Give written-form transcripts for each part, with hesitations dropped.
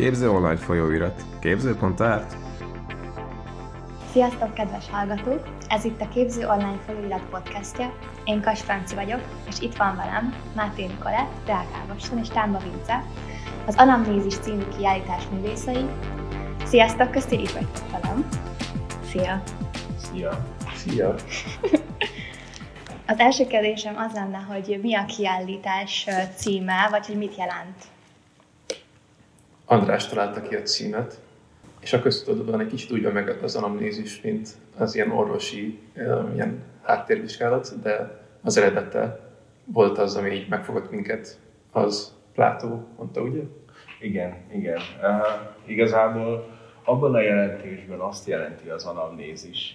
Képző online folyóirat. Képző.art. Sziasztok, kedves hallgatók! Ez itt a Képző online folyóirat podcastja. Én Kas Franci vagyok, és itt van velem Máté Colette, Deák Ágoston és Támba Vince, az Anamnézis című kiállítás művészei. Sziasztok, közt én is vagyok velem. Szia! Szia! Szia! Az első kérdésem az lenne, hogy mi a kiállítás címe, vagy hogy mit jelent? András találta ki a címet, és a köztudatban egy kicsit úgy van meg az anamnézis, mint az ilyen orvosi ilyen háttérvizsgálat, de az eredete volt az, ami így megfogott minket, az Plátó, mondta, ugye? Igen. Igazából abban a jelentésben azt jelenti az anamnézis.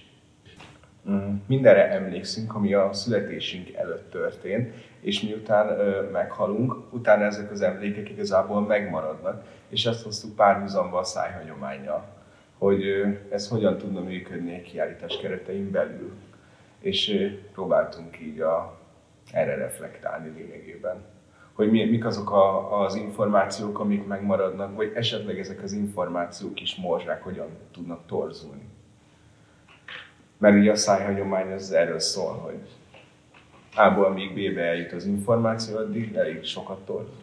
Mindenre emlékszünk, ami a születésünk előtt történt, és miután meghalunk, utána ezek az emlékek igazából megmaradnak, és ezt hoztuk párhuzamba a szájhagyománnyal, hogy ez hogyan tudna működni egy kiállítás keretein belül. És próbáltunk így erre reflektálni lényegében, hogy mik azok az információk, amik megmaradnak, vagy esetleg ezek az információk is morzsák hogyan tudnak torzulni. Mert ugye a szájhagyomány az erről szól, hogy A-ból még B-be eljut az információ, addig elég sokat torzul.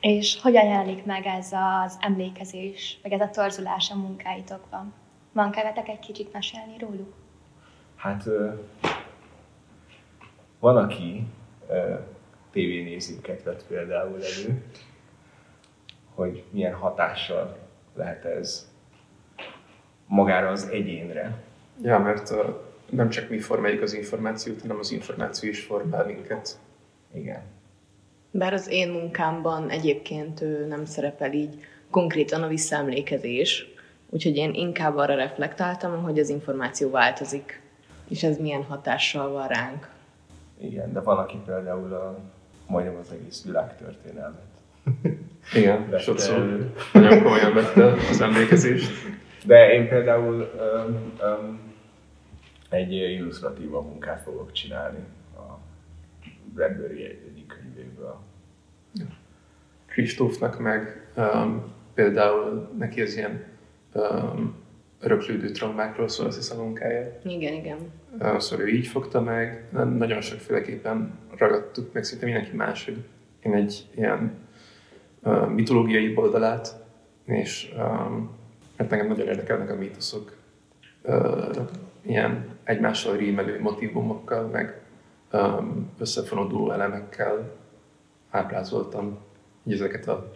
És hogyan jelenik meg ez az emlékezés, meg ez a torzulás a munkáitokban? Van kedvetek egy kicsit mesélni róluk? Hát van, aki tévénézőket vett például elő, hogy milyen hatással lehet ez magára az egyénre. Ja, mert nem csak mi formáljuk az információt, hanem az információ is formál minket. Igen. Bár az én munkámban egyébként nem szerepel így konkrétan a visszaemlékezés, úgyhogy én inkább arra reflektáltam, hogy az információ változik, és ez milyen hatással van ránk. Igen, de van, aki például majdnem az egész világtörténelmet. Igen, sokszor nagyon komolyan vette az emlékezést. De én például egy illusztratíva munkát fogok csinálni a Berberi egyik könyvéből. Kristófnak meg például neki az ilyen öröklődő traumákról szól, azt hiszem, a munkája. Igen. Szóval ő így fogta meg, nagyon sokféleképpen ragadtuk meg, szinte mindenki más, hogy én egy ilyen mitológiai oldalát, és mert engem nagyon érdekelnek a mítoszok, ilyen egymással rímelő motívumokkal, meg összefonóduló elemekkel ábrázoltam így ezeket a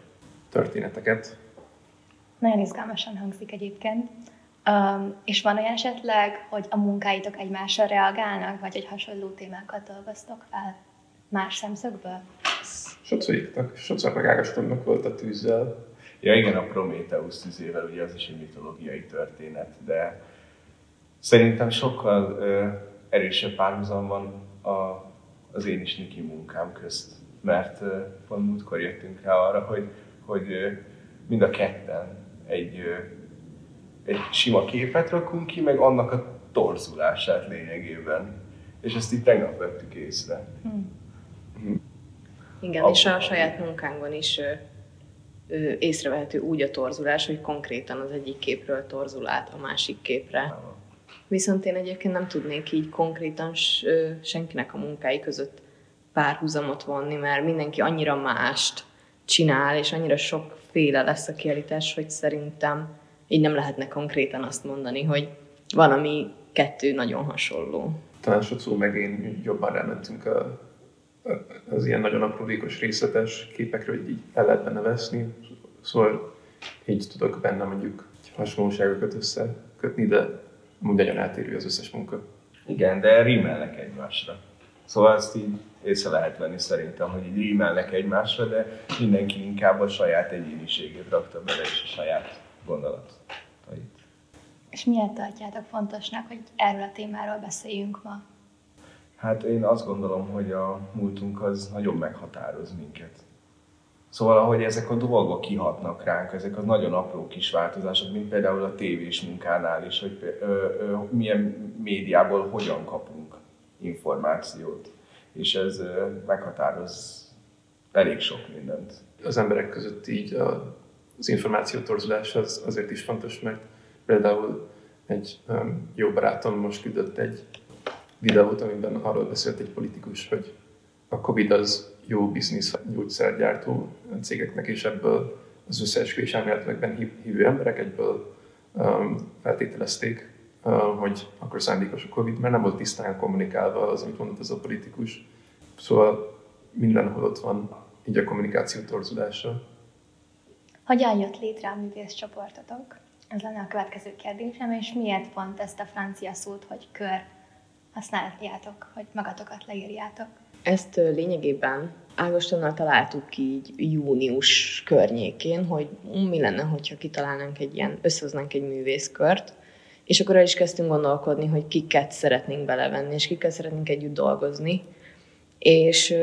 történeteket. Nagyon izgalmasan hangzik egyébként. És van olyan esetleg, hogy a munkáitok egymással reagálnak, vagy egy hasonló témákat dolgoztok fel más szemszögből? Sokszor írtak, sokszor meg Ágostonnak volt a tűzzel. Ja igen, a Prométheus tüzével, ugye az is egy mitológiai történet, de szerintem sokkal erősebb párhuzam van az én is Niki munkám közt, mert pont múltkor jöttünk rá arra, hogy mind a ketten egy sima képet rakunk ki, meg annak a torzulását lényegében. És ezt így tegnap vettük észre. Igen, és a saját munkánkban is észrevehető úgy a torzulás, hogy konkrétan az egyik képről torzul át a másik képre. Viszont én egyébként nem tudnék így konkrétan senkinek a munkái között párhuzamot vonni, mert mindenki annyira mást csinál, és annyira sokféle lesz a kiállítás, hogy szerintem így nem lehetne konkrétan azt mondani, hogy valami kettő nagyon hasonló. Talán sokszor meg én jobban rámentünk az ilyen nagyon aprólékos részletes képekről, hogy így el lehet benevezni, szóval így tudok benne mondjuk hasonlóságokat összekötni, de amúgy nagyon eltérő az összes munka. Igen, de rímelnek egymásra. Szóval ezt így észre lehet venni szerintem, hogy így rímelnek egymásra, de mindenki inkább a saját egyéniségét rakta bele, és a saját gondolatait. És miért tartjátok fontosnak, hogy erről a témáról beszéljünk ma? Hát én azt gondolom, hogy a múltunk az nagyon meghatároz minket. Szóval, ahogy ezek a dolgok kihatnak ránk, ezek az nagyon apró kis változások, mint például a tévés munkánál is, hogy milyen médiából hogyan kapunk információt. És ez meghatároz elég sok mindent. Az emberek között így az információ torzulás az azért is fontos, mert például egy jó barátom most küldött egy videót, amiben arról beszélt egy politikus, hogy a Covid az jó biznisz gyógyszergyártó cégeknek, és ebből az összeesküvés elméletekben hívő emberek egyből feltételezték, hogy akkor szándékos a Covid, mert nem volt tisztán kommunikálva az, amit mondott az a politikus. Szóval mindenhol ott van így a kommunikáció torzulása. Hogyan jött létre a művész csoportotok? Ez lenne a következő kérdésem, és miért pont ezt a francia szót, hogy kör használjátok, hogy magatokat leírjátok? Ezt lényegében Ágostonnal találtuk így június környékén, hogy mi lenne, hogyha kitalálnánk egy ilyen, összehoznánk egy művészkört, és akkor el is kezdtünk gondolkodni, hogy kiket szeretnénk belevenni, és kiket szeretnénk együtt dolgozni, és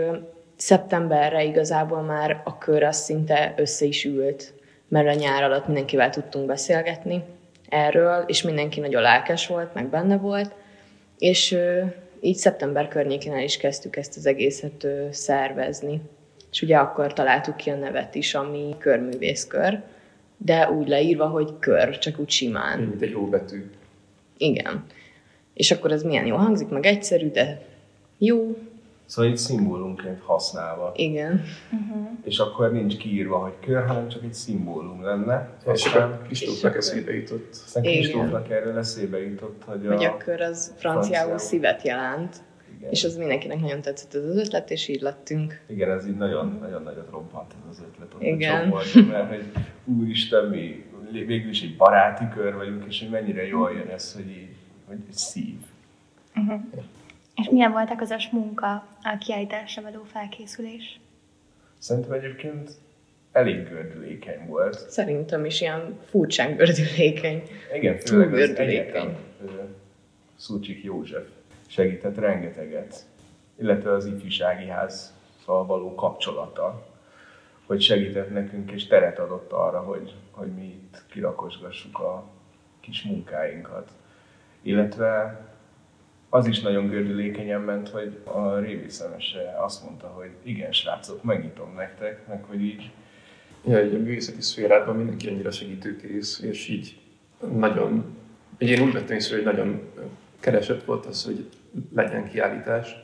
szeptemberre igazából már a kör az szinte össze is ült, mert a nyár alatt mindenkivel tudtunk beszélgetni erről, és mindenki nagyon lelkes volt, meg benne volt, és így szeptember környékén el is kezdtük ezt az egészet szervezni. És ugye akkor találtuk ki a nevet is, ami körművészkör, de úgy leírva, hogy kör, csak úgy simán. Mint egy óbetű. Igen. És akkor ez milyen jó hangzik, meg egyszerű, de jó. Szóval itt szimbólumként használva. Igen. Uh-huh. És akkor nincs kiírva, hogy kör, hanem csak egy szimbólum lenne. És aztán Kristófnak eszébe jutott. Aztán Kristófnak erről eszébe jutott, hogy a kör az franciául szívet jelent. Igen. És az mindenkinek nagyon tetszett ez az ötlet, és így lettünk. Igen, ez így nagyon nagyot robbant ez az ötlet. Az igen. Csoport, mert hogy úristen, mi végül is egy baráti kör vagyunk, és hogy mennyire jól jön ez, hogy így, hogy szív. Uh-huh. És milyen volt a közös munka, a kiállításra való felkészülés? Szerintem egyébként elég gördülékeny volt. Szerintem is ilyen furcsán gördülékeny. Igen, főleg az egyetem. Szúcsik József segített rengeteget, illetve az ifjúsági házval való kapcsolata, hogy segített nekünk és teret adott arra, hogy mi itt kirakosgassuk a kis munkáinkat. Illetve az is nagyon gördülékenyen ment, hogy a Révész Emese azt mondta, hogy igen, srácok, megnyitom nektek, meg hogy így. Ja, így a művészeti szférában mindenki annyira segítőkész, és így nagyon, én úgy vettem észre, hogy nagyon keresett volt az, hogy legyen kiállítás.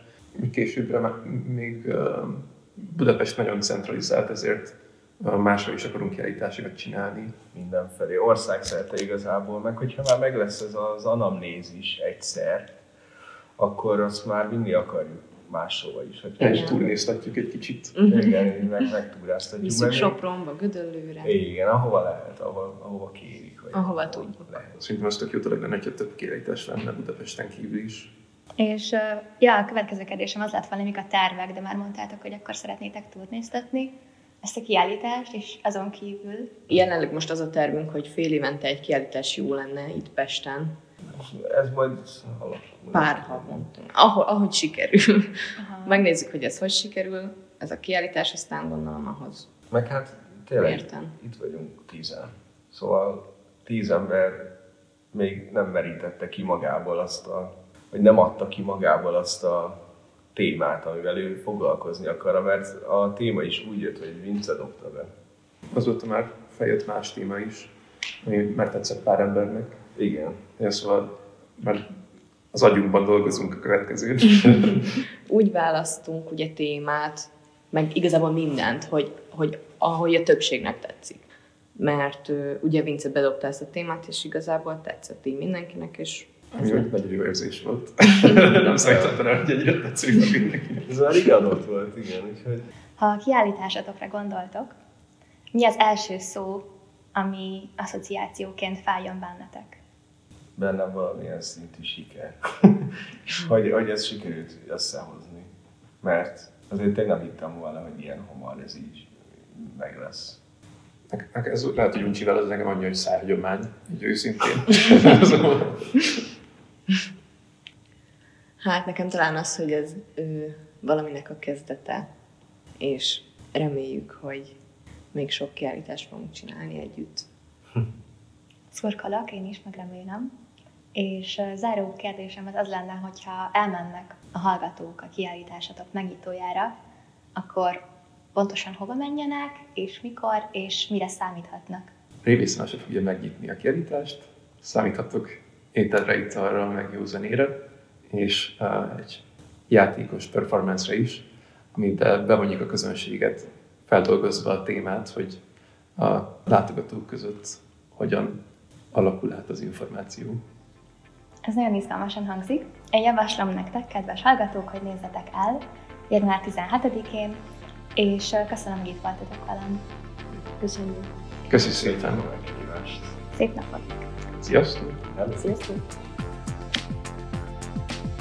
Későbbre még Budapest nagyon centralizált, ezért máshol is akarunk kiállításokat csinálni. Mindenfelé, országszerte igazából, meg hogyha már meg lesz ez az anamnézis egyszer, akkor azt már vinni akarjuk máshova is. És turnéztatjuk egy kicsit. Igen, megtúráztatjuk. Viszont Sopronba, Gödöllőre. Igen, ahova lehet, ahova kérik. Ahova tudjuk. Szerintem az tök jó talán, hogyha több kiállítás lenne Budapesten kívül is. És ja, a következő kérdésem az lett volna, mik a tervek, de már mondtátok, hogy akkor szeretnétek turnéztatni ezt a kiállítást, és azon kívül. Jelenleg most az a tervünk, hogy fél évente egy kiállítás jó lenne itt Pesten. Ez majd alakul. Pár havonta. Ahogy sikerül. Aha. Megnézzük, hogy ez hogy sikerül. Ez a kiállítás, aztán gondolom ahhoz. Meg hát tényleg értem. Itt vagyunk 10-en. Szóval 10 ember még nem merítette ki magából azt vagy nem adta ki magából azt a témát, amivel ő foglalkozni akar, mert a téma is úgy jött, hogy Vince dobta be. Azóta már feljött más téma is, ami már tetszett pár embernek. Igen. Ja, szóval már az agyunkban dolgozunk a következőt. Úgy választunk ugye témát, meg igazából mindent, hogy ahogy a többségnek tetszik. Mert ugye Vince bedobta ezt a témát, és igazából tetszett így mindenkinek, és nagyon jó érzés volt. Nem számítottam el, hogy egyre tetszik mindenkinek. Ez már igen ott volt, igen. Úgyhogy. Ha a kiállításatokra gondoltok, mi az első szó, ami asszociációként fájjon bennetek? Bennem valamilyen szintű siker. hogy ezt sikerült összehozni. Mert azért én nem hittem volna, hogy ilyen hamar ez így meg lesz. Ez lehet, hogy uncsivel az nekem annyi, hogy szárgyomány, így őszintén. Hát nekem talán az, hogy ez valaminek a kezdete, és reméljük, hogy még sok kiállítást fogunk csinálni együtt. Szurkolok, én is, meg remélem. És záró kérdésem az lenne, hogyha elmennek a hallgatók a kiállításatok megnyitójára, akkor pontosan hova menjenek, és mikor, és mire számíthatnak. Révész Emese fogja megnyitni a kiállítást, számíthatok ételre, italra, meg jó zenére, és egy játékos performance-re is, amiben bevonjuk a közönséget, feldolgozva a témát, hogy a látogatók között hogyan alakul át az információ. Ez nagyon izgalmasan hangzik. Én javaslom nektek, kedves hallgatók, hogy nézzetek el január 17-én, és köszönöm, hogy itt voltatok velem. Köszönjük. Köszi szépen. Szép napot. Sziasztok. Sziasztok.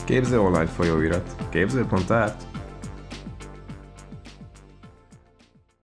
Képző online folyóirat. Képző.art